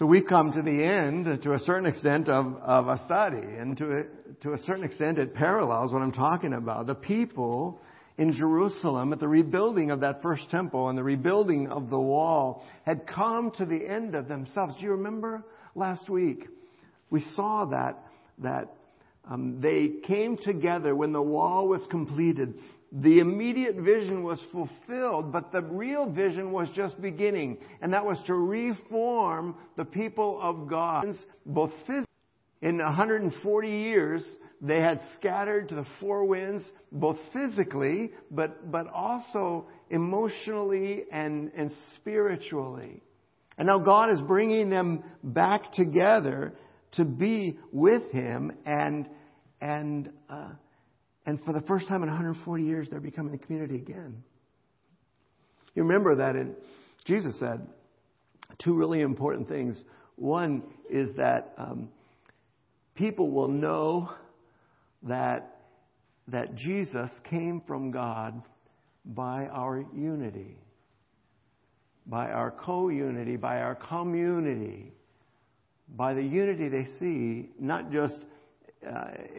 So we've come to the end, to a certain extent, of a study. And to a certain extent, it parallels what I'm talking about. The people in Jerusalem, at the rebuilding of that first temple and the rebuilding of the wall, had come to the end of themselves. Do you remember last week? We saw that they came together when the wall was completed. The immediate vision was fulfilled, but the real vision was just beginning. And that was to reform the people of God, both physically. In 140 years, they had scattered to the four winds, both physically, but also emotionally and spiritually. And now God is bringing them back together to be with Him, and for the first time in 140 years, they're becoming a community again. You remember that Jesus said two really important things. One is that people will know that Jesus came from God by our unity, by our co-unity, by our community, by the unity they see, not just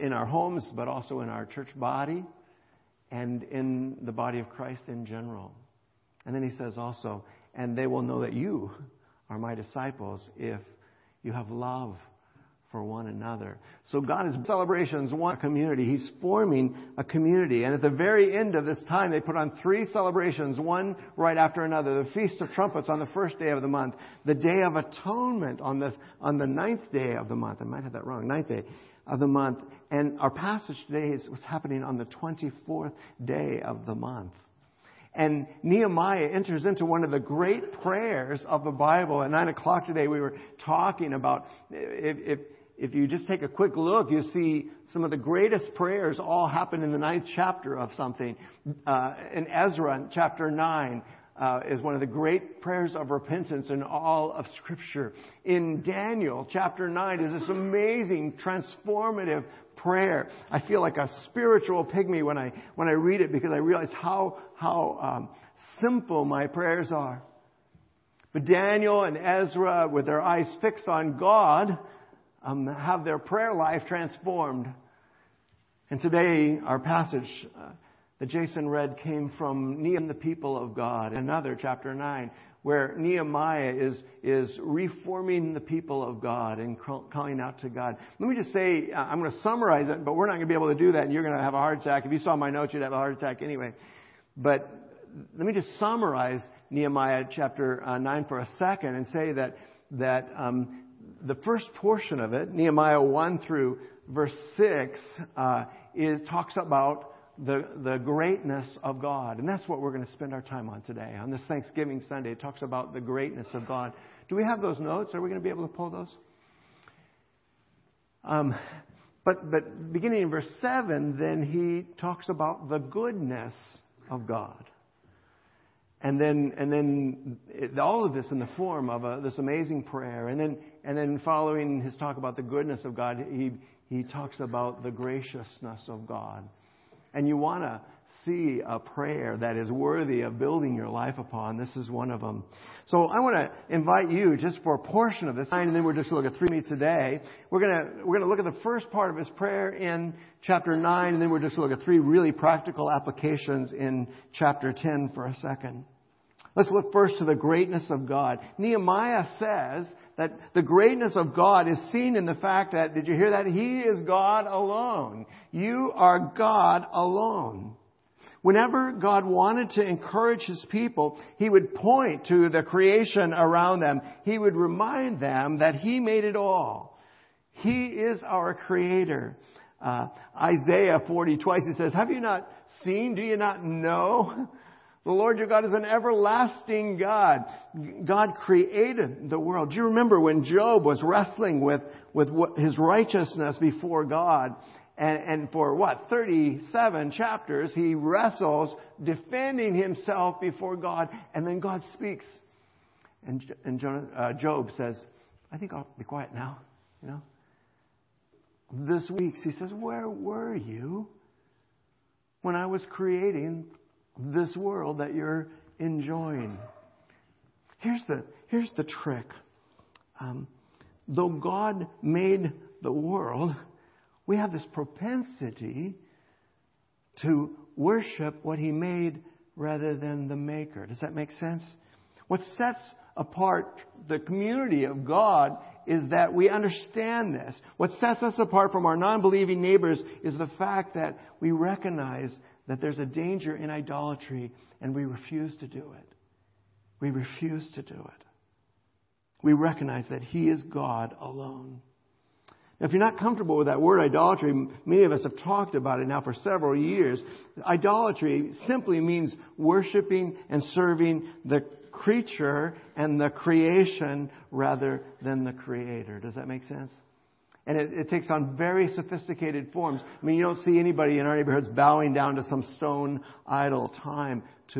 in our homes, but also in our church body and in the body of Christ in general. And then he says also, and they will know that you are my disciples if you have love for one another. So God is celebrations, one community. He's forming a community. And at the very end of this time, they put on three celebrations, one right after another. The Feast of Trumpets on the first day of the month. The Day of Atonement on the ninth day of the month. I might have that wrong. Ninth day of the month. And our passage today is what's happening on the 24th day of the month. And Nehemiah enters into one of the great prayers of the Bible. At 9:00 today, we were talking about if you just take a quick look, you see some of the greatest prayers all happen in the 9th chapter of something. In Ezra, in chapter 9, is one of the great prayers of repentance in all of Scripture. In Daniel, chapter 9, is this amazing, transformative prayer. I feel like a spiritual pygmy when I read it, because I realize how simple my prayers are. But Daniel and Ezra, with their eyes fixed on God, have their prayer life transformed. And today, our passage that Jason read came from Nehemiah, the people of God. Another, chapter 9, where Nehemiah is reforming the people of God and calling out to God. Let me just say, I'm going to summarize it, but we're not going to be able to do that, and you're going to have a heart attack. If you saw my notes, you'd have a heart attack anyway. But let me just summarize Nehemiah chapter 9 for a second and say that the first portion of it, Nehemiah 1 through verse 6, talks about the greatness of God. And that's what we're going to spend our time on today. On this Thanksgiving Sunday, it talks about the greatness of God. Do we have those notes? Are we going to be able to pull those? But beginning in verse 7, then he talks about the goodness of God. And then all of this in the form of this amazing prayer. And then following his talk about the goodness of God, he talks about the graciousness of God. And you want to see a prayer that is worthy of building your life upon. This is one of them. So I want to invite you just for a portion of this, and then we're just going to look at three meets a day. We're going to look at the first part of his prayer in chapter 9, and then we're just going to look at three really practical applications in chapter 10 for a second. Let's look first to the greatness of God. Nehemiah says that the greatness of God is seen in the fact that, did you hear that? He is God alone. You are God alone. Whenever God wanted to encourage His people, He would point to the creation around them. He would remind them that He made it all. He is our Creator. Isaiah 40 twice, he says, have you not seen? Do you not know? The Lord your God is an everlasting God. God created the world. Do you remember when Job was wrestling with his righteousness before God? And for 37 chapters, he wrestles, defending himself before God. And then God speaks. And Job says, I think I'll be quiet now. You know, this week, he says, where were you when I was creating this world that you're enjoying? Here's the trick. though God made the world, we have this propensity to worship what He made rather than the Maker. Does that make sense? What sets apart the community of God is that we understand this. What sets us apart from our non-believing neighbors is the fact that we recognize that there's a danger in idolatry, and we refuse to do it. We refuse to do it. We recognize that He is God alone. Now, if you're not comfortable with that word idolatry, many of us have talked about it now for several years. Idolatry simply means worshiping and serving the creature and the creation rather than the Creator. Does that make sense? And it takes on very sophisticated forms. I mean, you don't see anybody in our neighborhoods bowing down to some stone idol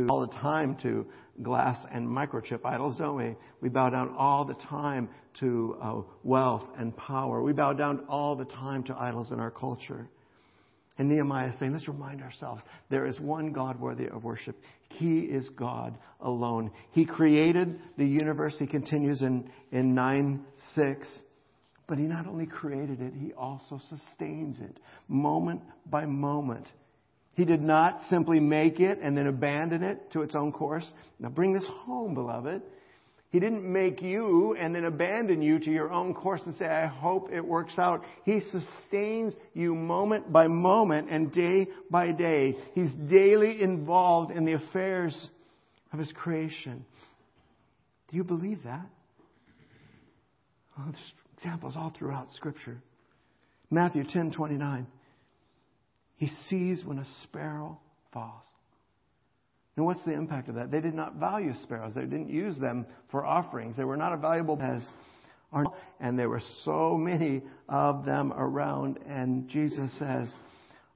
all the time to glass and microchip idols, don't we? We bow down all the time to wealth and power. We bow down all the time to idols in our culture. And Nehemiah is saying, let's remind ourselves, there is one God worthy of worship. He is God alone. He created the universe. He continues in 9:6. But He not only created it, He also sustains it moment by moment. He did not simply make it and then abandon it to its own course. Now bring this home, beloved. He didn't make you and then abandon you to your own course and say, I hope it works out. He sustains you moment by moment and day by day. He's daily involved in the affairs of His creation. Do you believe that? Oh, there's examples all throughout Scripture. Matthew 10:29. He sees when a sparrow falls. And what's the impact of that? They did not value sparrows. They didn't use them for offerings. They were not as valuable as are now. And there were so many of them around. And Jesus says,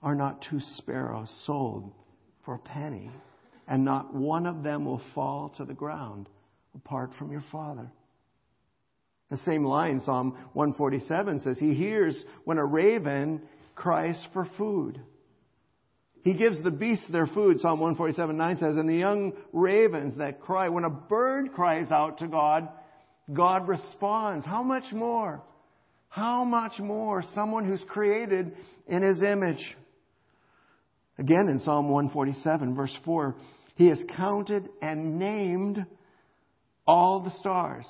are not two sparrows sold for a penny? And not one of them will fall to the ground apart from your Father. The same line, Psalm 147 says, He hears when a raven cries for food. He gives the beasts their food, Psalm 147:9 says, and the young ravens that cry. When a bird cries out to God, God responds. How much more? How much more someone who's created in His image? Again, in Psalm 147, verse 4, He has counted and named all the stars.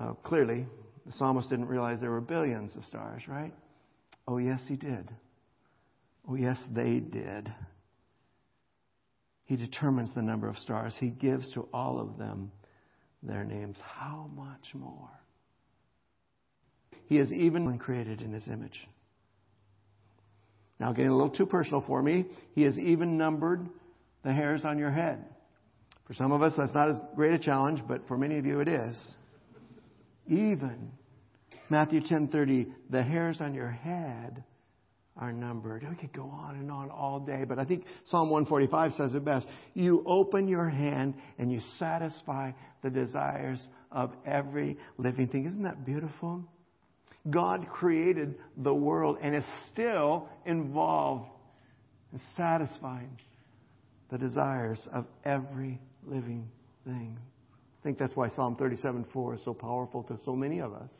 Oh, clearly, the psalmist didn't realize there were billions of stars, right? Oh, yes, He did. Oh, yes, they did. He determines the number of stars. He gives to all of them their names. How much more? He is even created in His image. Now, getting a little too personal for me, He has even numbered the hairs on your head. For some of us, that's not as great a challenge, but for many of you, it is. Even. Matthew 10:30, the hairs on your head are numbered. We could go on and on all day, but I think Psalm 145 says it best. You open your hand and you satisfy the desires of every living thing. Isn't that beautiful? God created the world and is still involved in satisfying the desires of every living thing. I think that's why Psalm 37:4 is so powerful to so many of us.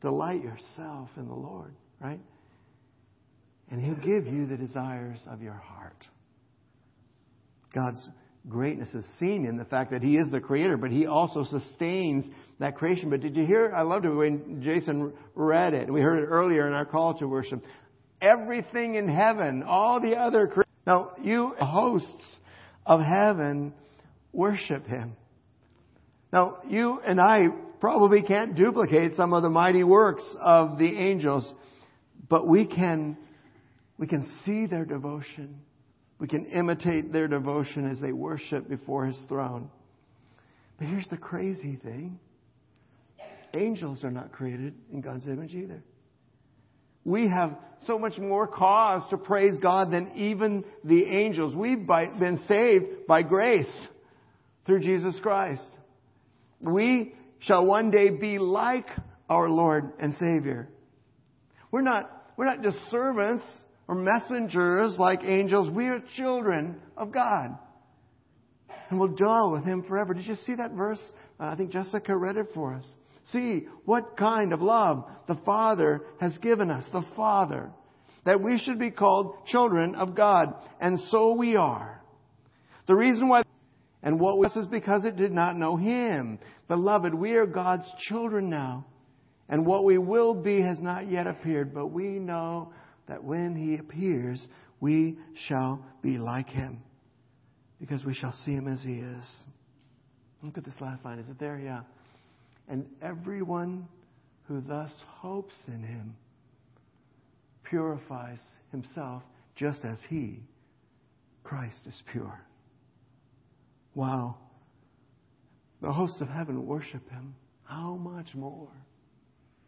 Delight yourself in the Lord, right? And He'll give you the desires of your heart. God's greatness is seen in the fact that He is the Creator, but He also sustains that creation. But did you hear? I loved it when Jason read it. We heard it earlier in our call to worship. Everything in heaven, all the other creation. Now, you hosts of heaven worship Him. Now, you and I probably can't duplicate some of the mighty works of the angels, but we can see their devotion. We can imitate their devotion as they worship before His throne. But here's the crazy thing. Angels are not created in God's image either. We have so much more cause to praise God than even the angels. We've been saved by grace through Jesus Christ. We shall one day be like our Lord and Savior. We're not just servants or messengers like angels. We are children of God. And we'll dwell with Him forever. Did you see that verse I think Jessica read it for us. See what kind of love the Father has given us, the Father, that we should be called children of God. And so we are. The reason why and what was is because it did not know Him. Beloved, we are God's children now. And what we will be has not yet appeared. But we know that when He appears, we shall be like Him. Because we shall see Him as He is. Look at this last line. Is it there? Yeah. And everyone who thus hopes in Him purifies himself just as He, Christ, is pure. Wow. The hosts of heaven worship Him. How much more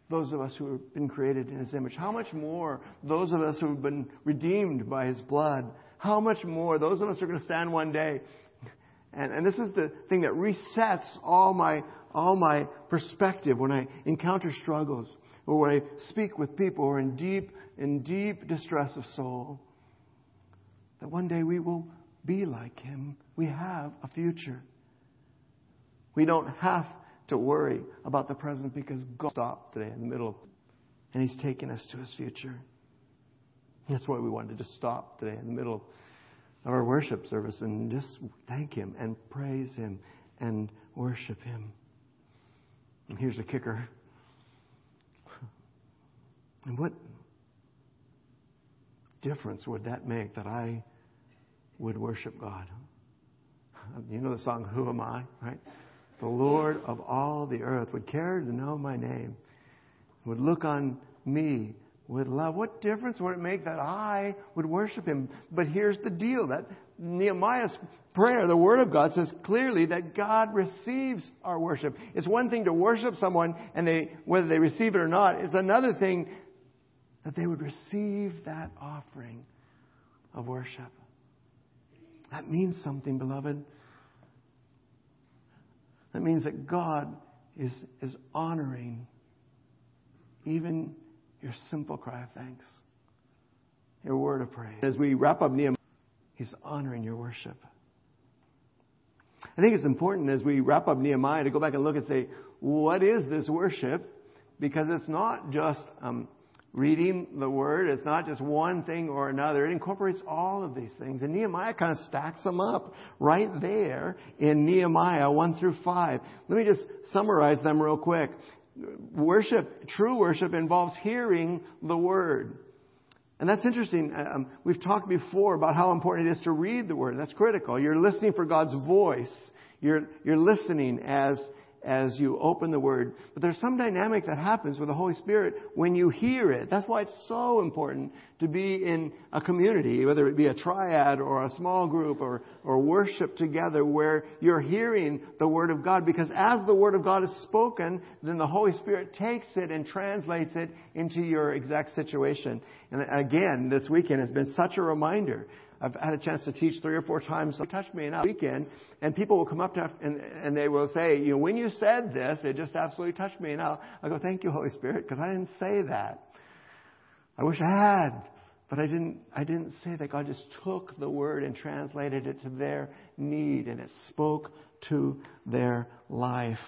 those of us who have been created in His image? How much more those of us who have been redeemed by His blood? How much more those of us who are going to stand one day? And this is the thing that resets all my perspective when I encounter struggles or when I speak with people who are in deep distress of soul. That one day we will be like Him. We have a future. We don't have to worry about the present because God stopped today in the middle of it. And He's taken us to His future. That's why we wanted to stop today in the middle of our worship service and just thank Him and praise Him and worship Him. And here's a kicker. And what difference would that make that I would worship God? You know the song, Who Am I? Right? The Lord of all the earth would care to know my name, would look on me with love. What difference would it make that I would worship Him? But here's the deal. That Nehemiah's prayer, the Word of God, says clearly that God receives our worship. It's one thing to worship someone, and whether they receive it or not, it's another thing that they would receive that offering of worship. That means something, beloved. That means that God is honoring even your simple cry of thanks, your word of praise. As we wrap up Nehemiah, He's honoring your worship. I think it's important as we wrap up Nehemiah to go back and look and say, what is this worship? Because it's not just reading the word. It's not just one thing or another. It incorporates all of these things. And Nehemiah kind of stacks them up right there in Nehemiah 1 through 5. Let me just summarize them real quick. Worship, true worship, involves hearing the Word. And that's interesting. We've talked before about how important it is to read the Word. That's critical. You're listening for God's voice. You're listening as you open the Word. But there's some dynamic that happens with the Holy Spirit when you hear it. That's why it's so important to be in a community, whether it be a triad or a small group or worship together, where you're hearing the Word of God. Because as the Word of God is spoken, then the Holy Spirit takes it and translates it into your exact situation. And again, this weekend has been such a reminder. I've had a chance to teach 3 or 4 times. It touched me enough weekend, and people will come up to and they will say, you know, when you said this, it just absolutely touched me. And I go, thank you, Holy Spirit, because I didn't say that. I wish I had, but I didn't say that. God just took the word and translated it to their need, and it spoke to their life.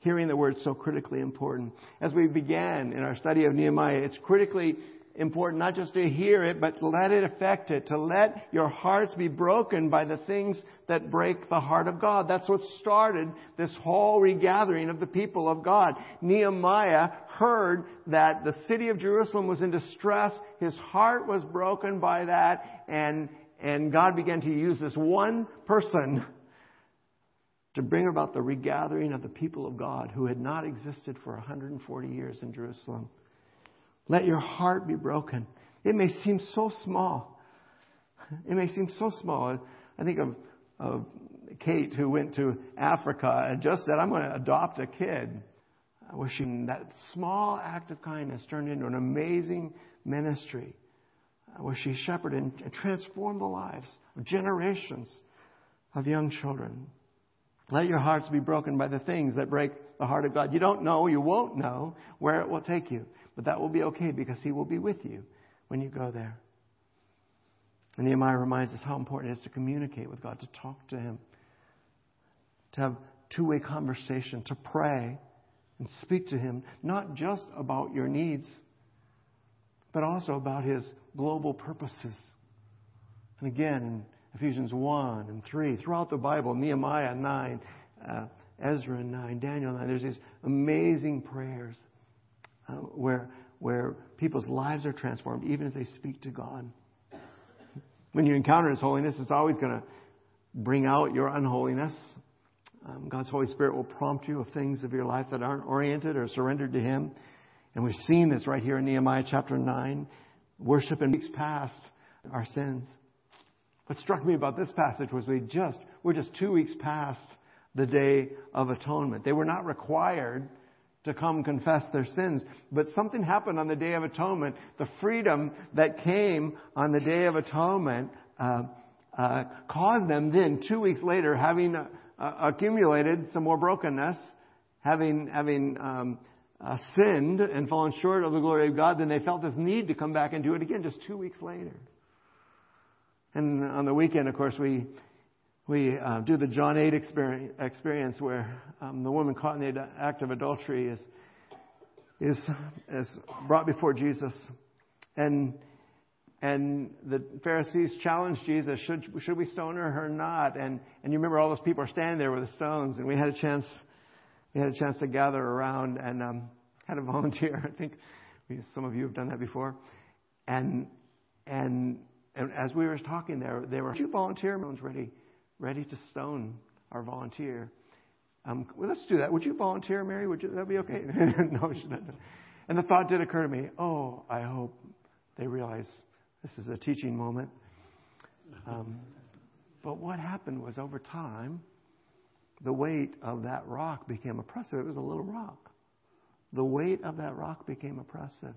Hearing the word is so critically important. As we began in our study of Nehemiah, it's critically important not just to hear it, but let it affect it, to let your hearts be broken by the things that break the heart of God. That's what started this whole regathering of the people of God. Nehemiah heard that the city of Jerusalem was in distress. His heart was broken by that, and God began to use this one person to bring about the regathering of the people of God who had not existed for 140 years in Jerusalem. Let your heart be broken. It may seem so small. It may seem so small. I think of Kate, who went to Africa and just said, I'm going to adopt a kid. That small act of kindness turned into an amazing ministry where she shepherded and transformed the lives of generations of young children. Let your hearts be broken by the things that break the heart of God. You don't know, you won't know where it will take you. But that will be okay because He will be with you when you go there. And Nehemiah reminds us how important it is to communicate with God, to talk to Him, to have two-way conversation, to pray and speak to Him, not just about your needs, but also about His global purposes. And again, in Ephesians 1 and 3, throughout the Bible, Nehemiah 9, Ezra 9, Daniel 9, there's these amazing prayers where people's lives are transformed, even as they speak to God. When you encounter His holiness, it's always going to bring out your unholiness. God's Holy Spirit will prompt you of things of your life that aren't oriented or surrendered to Him. And we've seen this right here in Nehemiah chapter 9. Worship in weeks past our sins. What struck me about this passage was we're just 2 weeks past the Day of Atonement. They were not required to come confess their sins. But something happened on the Day of Atonement. The freedom that came on the Day of Atonement caused them then, 2 weeks later, having accumulated some more brokenness, having sinned and fallen short of the glory of God, then they felt this need to come back and do it again just 2 weeks later. And on the weekend, of course, we do the John 8 experience where the woman caught in the act of adultery is brought before Jesus. And the Pharisees challenged Jesus, should we stone her or not? And you remember all those people are standing there with the stones, and we had a chance to gather around and had a volunteer. I think some of you have done that before. And as we were talking there, they were two volunteer moms ready to stone our volunteer. Well, let's do that. Would you volunteer, Mary? Would that be okay? No, she didn't. And the thought did occur to me, oh, I hope they realize this is a teaching moment. But what happened was, over time, the weight of that rock became oppressive. It was a little rock. The weight of that rock became oppressive.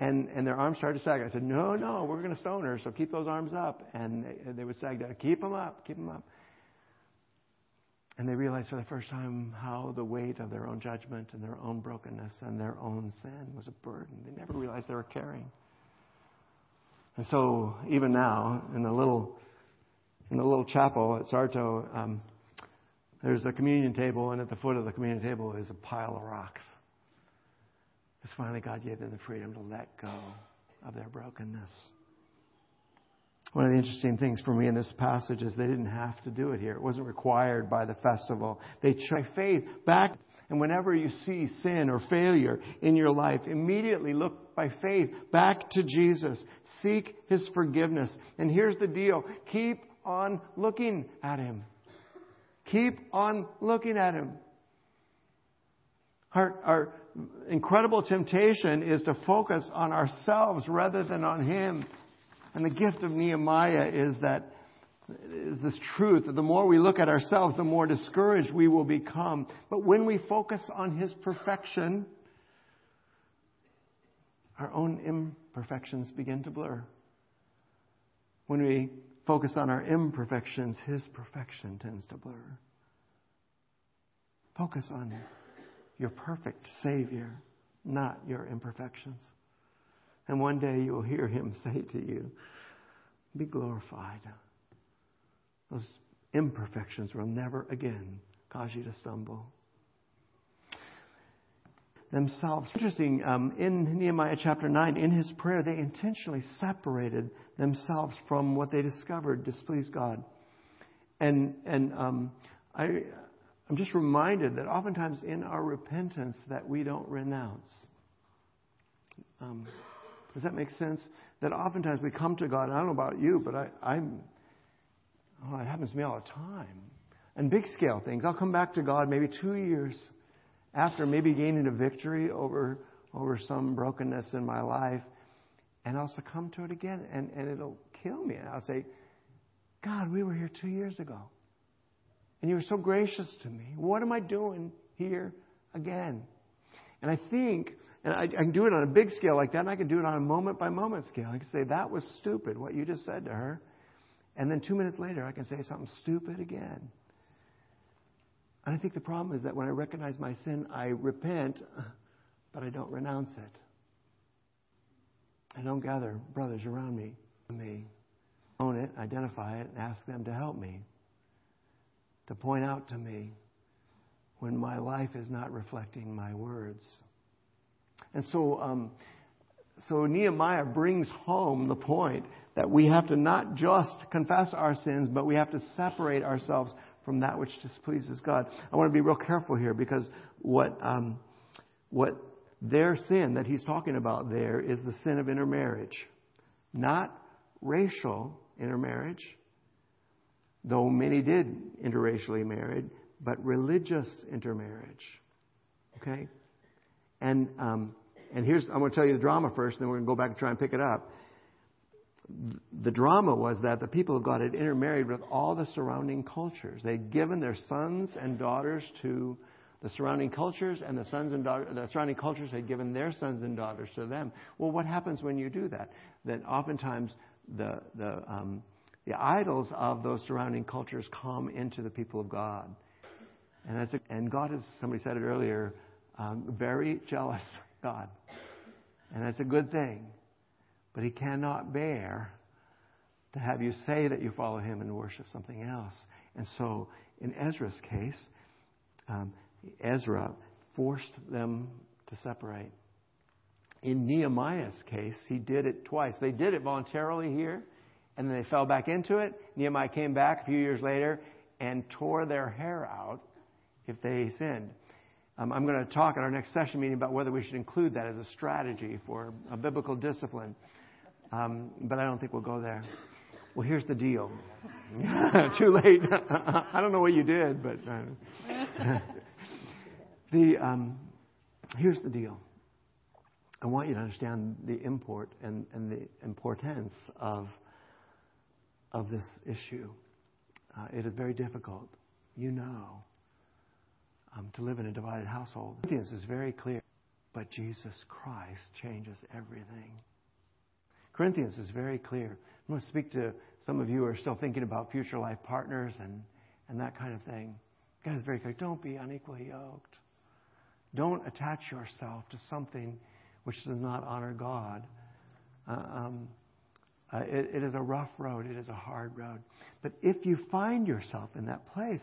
And their arms started to sag. I said, no, we're going to stone her, so keep those arms up. And they would sag down, keep them up. And they realized for the first time how the weight of their own judgment and their own brokenness and their own sin was a burden they never realized they were carrying. And so even now, in the little chapel at Sarto, there's a communion table, and at the foot of the communion table is a pile of rocks. Because finally God gave them the freedom to let go of their brokenness. One of the interesting things for me in this passage is they didn't have to do it here. It wasn't required by the festival. They chose faith back. And whenever you see sin or failure in your life, immediately look by faith back to Jesus. Seek His forgiveness. And here's the deal. Keep on looking at Him. Keep on looking at Him. Our incredible temptation is to focus on ourselves rather than on Him. And the gift of Nehemiah is this truth that the more we look at ourselves, the more discouraged we will become. But when we focus on His perfection, our own imperfections begin to blur. When we focus on our imperfections, His perfection tends to blur. Focus on your perfect Savior, not your imperfections. And one day you will hear Him say to you, be glorified. Those imperfections will never again cause you to stumble. Themselves. Interesting, in Nehemiah chapter 9, in his prayer, they intentionally separated themselves from what they discovered displeased God. And I'm just reminded that oftentimes in our repentance that we don't renounce. Does that make sense? That oftentimes we come to God, and I don't know about you, but it happens to me all the time. And big scale things. I'll come back to God maybe 2 years after maybe gaining a victory over some brokenness in my life. And I'll succumb to it again, and it'll kill me. And I'll say, God, we were here 2 years ago. And You were so gracious to me. What am I doing here again? And I think... And I can do it on a big scale like that, and I can do it on a moment-by-moment scale. I can say, that was stupid, what you just said to her. And then 2 minutes later, I can say something stupid again. And I think the problem is that when I recognize my sin, I repent, but I don't renounce it. I don't gather brothers around me. I own it, identify it, and ask them to help me. to point out to me when my life is not reflecting my words. And so Nehemiah brings home the point that we have to not just confess our sins, but we have to separate ourselves from that which displeases God. I want to be real careful here, because what their sin that he's talking about there is the sin of intermarriage, not racial intermarriage, though many did interracially married, but religious intermarriage. Okay, and here's, I'm going to tell you the drama first, then we're going to go back and try and pick it up. The drama was that the people of God had intermarried with all the surrounding cultures. They'd given their sons and daughters to the surrounding cultures, and the surrounding cultures had given their sons and daughters to them. Well, what happens when you do that? Then oftentimes the idols of those surrounding cultures come into the people of God, and God is, somebody said it earlier, very jealous God, and that's a good thing. But he cannot bear to have you say that you follow him and worship something else. And so in Ezra's case, Ezra forced them to separate. In Nehemiah's case, he did it twice. They did it voluntarily here, and then they fell back into it. Nehemiah came back a few years later and tore their hair out if they sinned. I'm going to talk at our next session meeting about whether we should include that as a strategy for a biblical discipline. But I don't think we'll go there. Well, here's the deal. Too late. I don't know what you did, but here's the deal. I want you to understand the import and the importance of this issue. It is very difficult, to live in a divided household. Corinthians is very clear, but Jesus Christ changes everything. Corinthians is very clear. I'm going to speak to some of you who are still thinking about future life partners and that kind of thing. God is very clear. Don't be unequally yoked. Don't attach yourself to something which does not honor God. It is a rough road. It is a hard road. But if you find yourself in that place,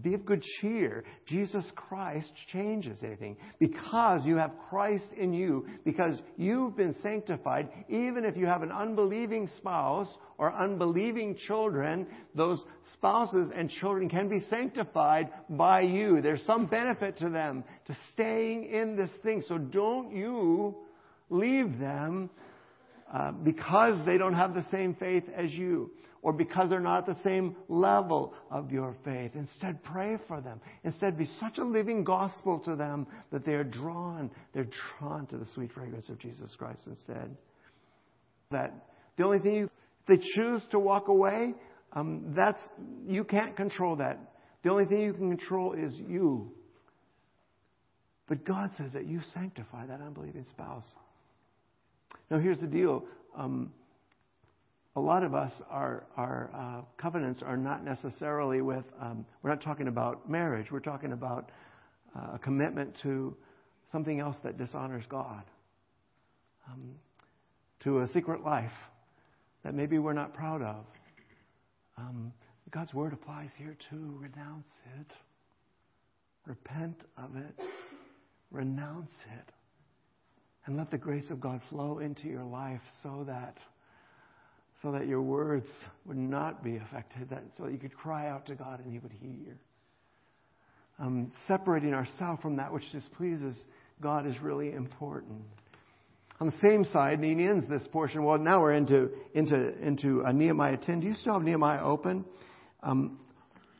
be of good cheer. Jesus Christ changes everything. Because you have Christ in you, because you've been sanctified, even if you have an unbelieving spouse or unbelieving children, those spouses and children can be sanctified by you. There's some benefit to them, to staying in this thing. So don't you leave them because they don't have the same faith as you, or because they're not at the same level of your faith. Instead, pray for them. Instead, be such a living gospel to them that they are drawn. They're drawn to the sweet fragrance of Jesus Christ instead. That the only thing if they choose to walk away, that's, you can't control that. The only thing you can control is you. But God says that you sanctify that unbelieving spouse. Now, here's the deal. A lot of us, our covenants are not necessarily with, we're not talking about marriage. We're talking about a commitment to something else that dishonors God, to a secret life that maybe we're not proud of. God's word applies here too. Renounce it. Repent of it. Renounce it. And let the grace of God flow into your life so that your words would not be affected, so that you could cry out to God and he would hear. Separating ourselves from that which displeases God is really important. On the same side, he ends this portion. Well, now we're into Nehemiah 10. Do you still have Nehemiah open?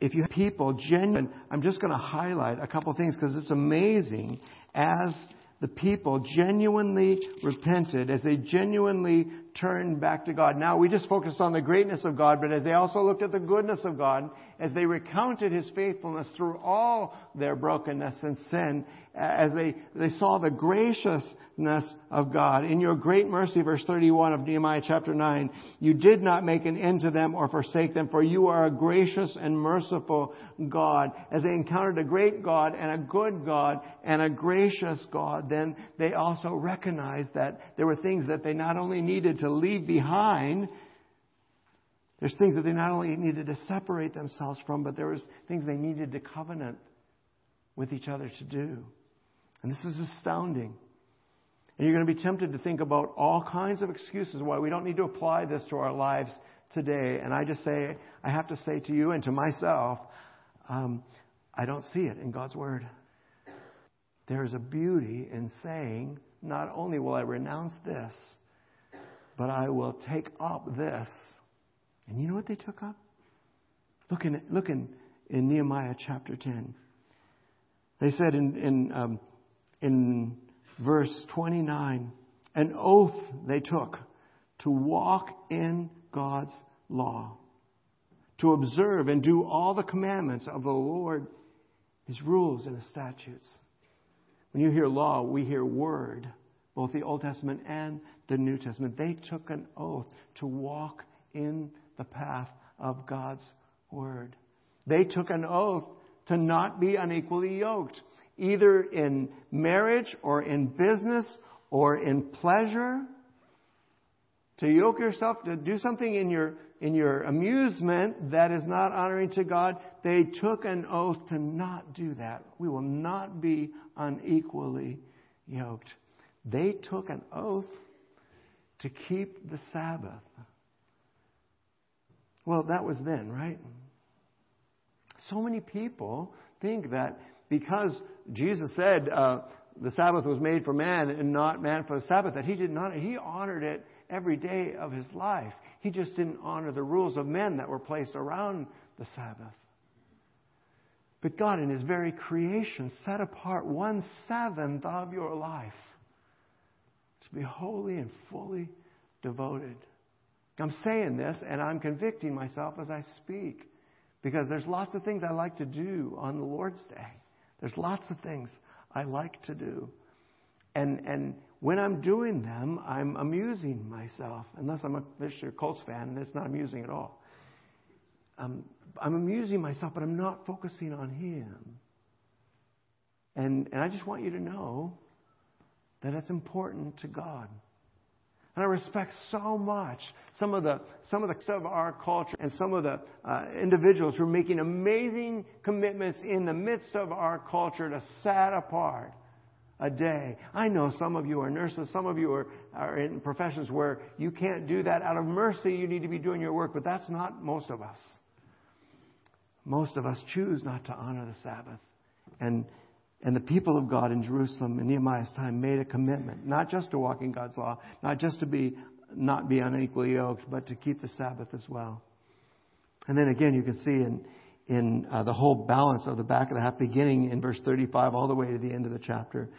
If you have people genuine, I'm just going to highlight a couple of things, because it's amazing as the people genuinely repented, as they genuinely turned back to God. Now, we just focused on the greatness of God, but as they also looked at the goodness of God, as they recounted his faithfulness through all their brokenness and sin, as they saw the graciousness of God. In your great mercy, verse 31 of Nehemiah chapter 9, you did not make an end to them or forsake them, for you are a gracious and merciful God. As they encountered a great God and a good God and a gracious God, then they also recognized that there were things that they not only needed to leave behind, There's things that they not only needed to separate themselves from, but there was things they needed to covenant with each other to do. And this is astounding. And you're going to be tempted to think about all kinds of excuses why we don't need to apply this to our lives today. And I just say, I have to say to you and to myself, I don't see it in God's Word. There is a beauty in saying, not only will I renounce this, but I will take up this. And you know what they took up? Look in Nehemiah chapter 10. They said in verse 29, an oath they took to walk in God's law, to observe and do all the commandments of the Lord, His rules and His statutes. When you hear law, we hear word, both the Old Testament and the New Testament. They took an oath to walk in the path of God's word. They took an oath to not be unequally yoked, either in marriage or in business or in pleasure. To yoke yourself, to do something in your amusement that is not honoring to God, they took an oath to not do that. We will not be unequally yoked. They took an oath to keep the Sabbath. Well, that was then, right? So many people think that because Jesus said the Sabbath was made for man and not man for the Sabbath, that he honored it every day of his life. He just didn't honor the rules of men that were placed around the Sabbath. But God in His very creation set apart 1/7 of your life to be wholly and fully devoted. I'm saying this and I'm convicting myself as I speak, because there's lots of things I like to do on the Lord's Day. There's lots of things I like to do. And when I'm doing them, I'm amusing myself. Unless I'm a Mr. Colts fan, and it's not amusing at all. I'm amusing myself, but I'm not focusing on Him. And I just want you to know that it's important to God. And I respect so much some of the stuff of our culture and some of the individuals who are making amazing commitments in the midst of our culture to set apart a day. I know some of you are nurses, some of you are in professions where you can't do that. Out of mercy, you need to be doing your work, but that's not most of us. Most of us choose not to honor the Sabbath. And the people of God in Jerusalem in Nehemiah's time made a commitment, not just to walk in God's law, not just to not be unequally yoked, but to keep the Sabbath as well. And then again, you can see in the whole balance of the back of the half, beginning in verse 35 all the way to the end of the chapter,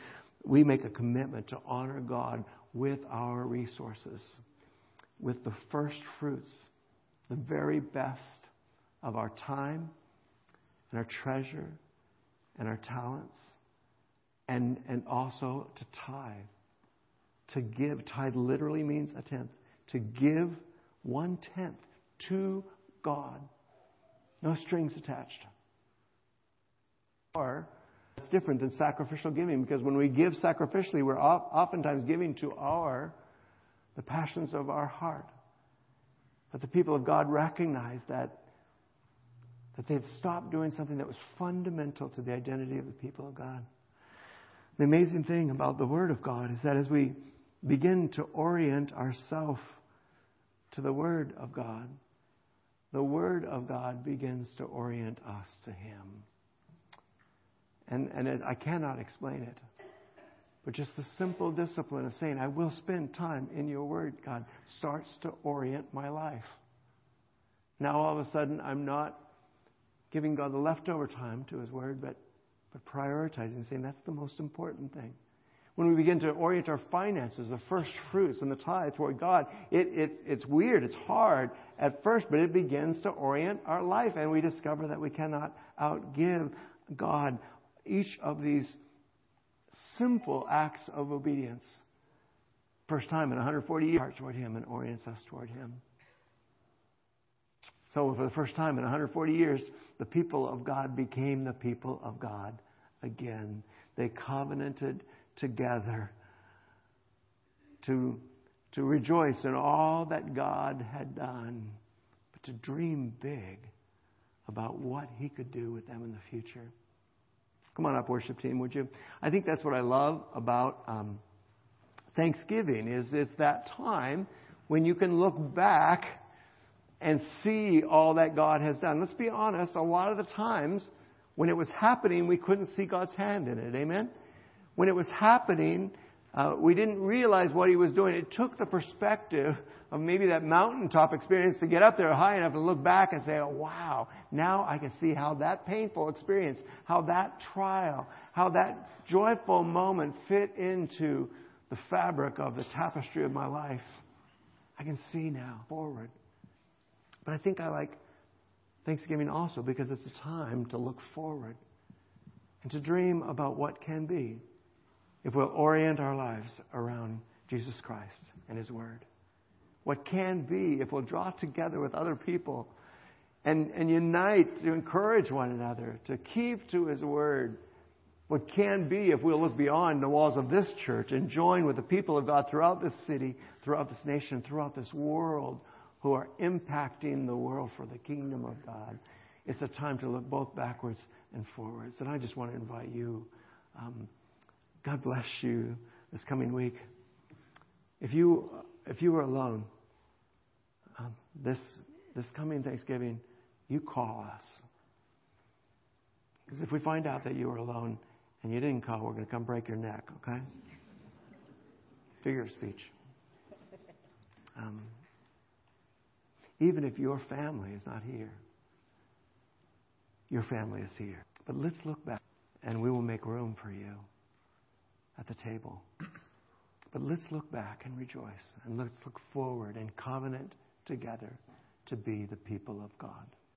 we make a commitment to honor God with our resources, with the first fruits, the very best of our time and our treasure and our talents, and also to tithe. To give. Tithe literally means a tenth. To give 1/10 to God. No strings attached. Or, it's different than sacrificial giving, because when we give sacrificially, we're oftentimes giving to the passions of our heart. But the people of God recognized that they'd stopped doing something that was fundamental to the identity of the people of God. The amazing thing about the Word of God is that as we begin to orient ourselves to the Word of God, the Word of God begins to orient us to Him. And I cannot explain it. But just the simple discipline of saying, I will spend time in your Word, God, starts to orient my life. Now all of a sudden, I'm not giving God the leftover time to His Word, but prioritizing, saying that's the most important thing. When we begin to orient our finances, the first fruits and the tithe toward God, it's weird, it's hard at first, but it begins to orient our life, and we discover that we cannot outgive God. Each of these simple acts of obedience, first time in 140 years, toward Him and orients us toward Him. So for the first time in 140 years, the people of God became the people of God again. They covenanted together to rejoice in all that God had done, but to dream big about what he could do with them in the future. Come on up, worship team, would you? I think that's what I love about Thanksgiving, is it's that time when you can look back and see all that God has done. Let's be honest, a lot of the times when it was happening, we couldn't see God's hand in it. Amen? When it was happening, we didn't realize what he was doing. It took the perspective of maybe that mountaintop experience to get up there high enough to look back and say, oh, wow, now I can see how that painful experience, how that trial, how that joyful moment fit into the fabric of the tapestry of my life. I can see now forward. But I think I like Thanksgiving also because it's a time to look forward and to dream about what can be if we'll orient our lives around Jesus Christ and His Word. What can be if we'll draw together with other people and unite to encourage one another, to keep to His Word. What can be if we'll look beyond the walls of this church and join with the people of God throughout this city, throughout this nation, throughout this world, who are impacting the world for the kingdom of God. It's a time to look both backwards and forwards. And I just want to invite you, God bless you this coming week. If you are alone, this coming Thanksgiving, you call us. Because if we find out that you were alone and you didn't call, we're going to come break your neck, okay? Figure of speech. Even if your family is not here, your family is here. But let's look back, and we will make room for you at the table. But let's look back and rejoice, and let's look forward and covenant together to be the people of God.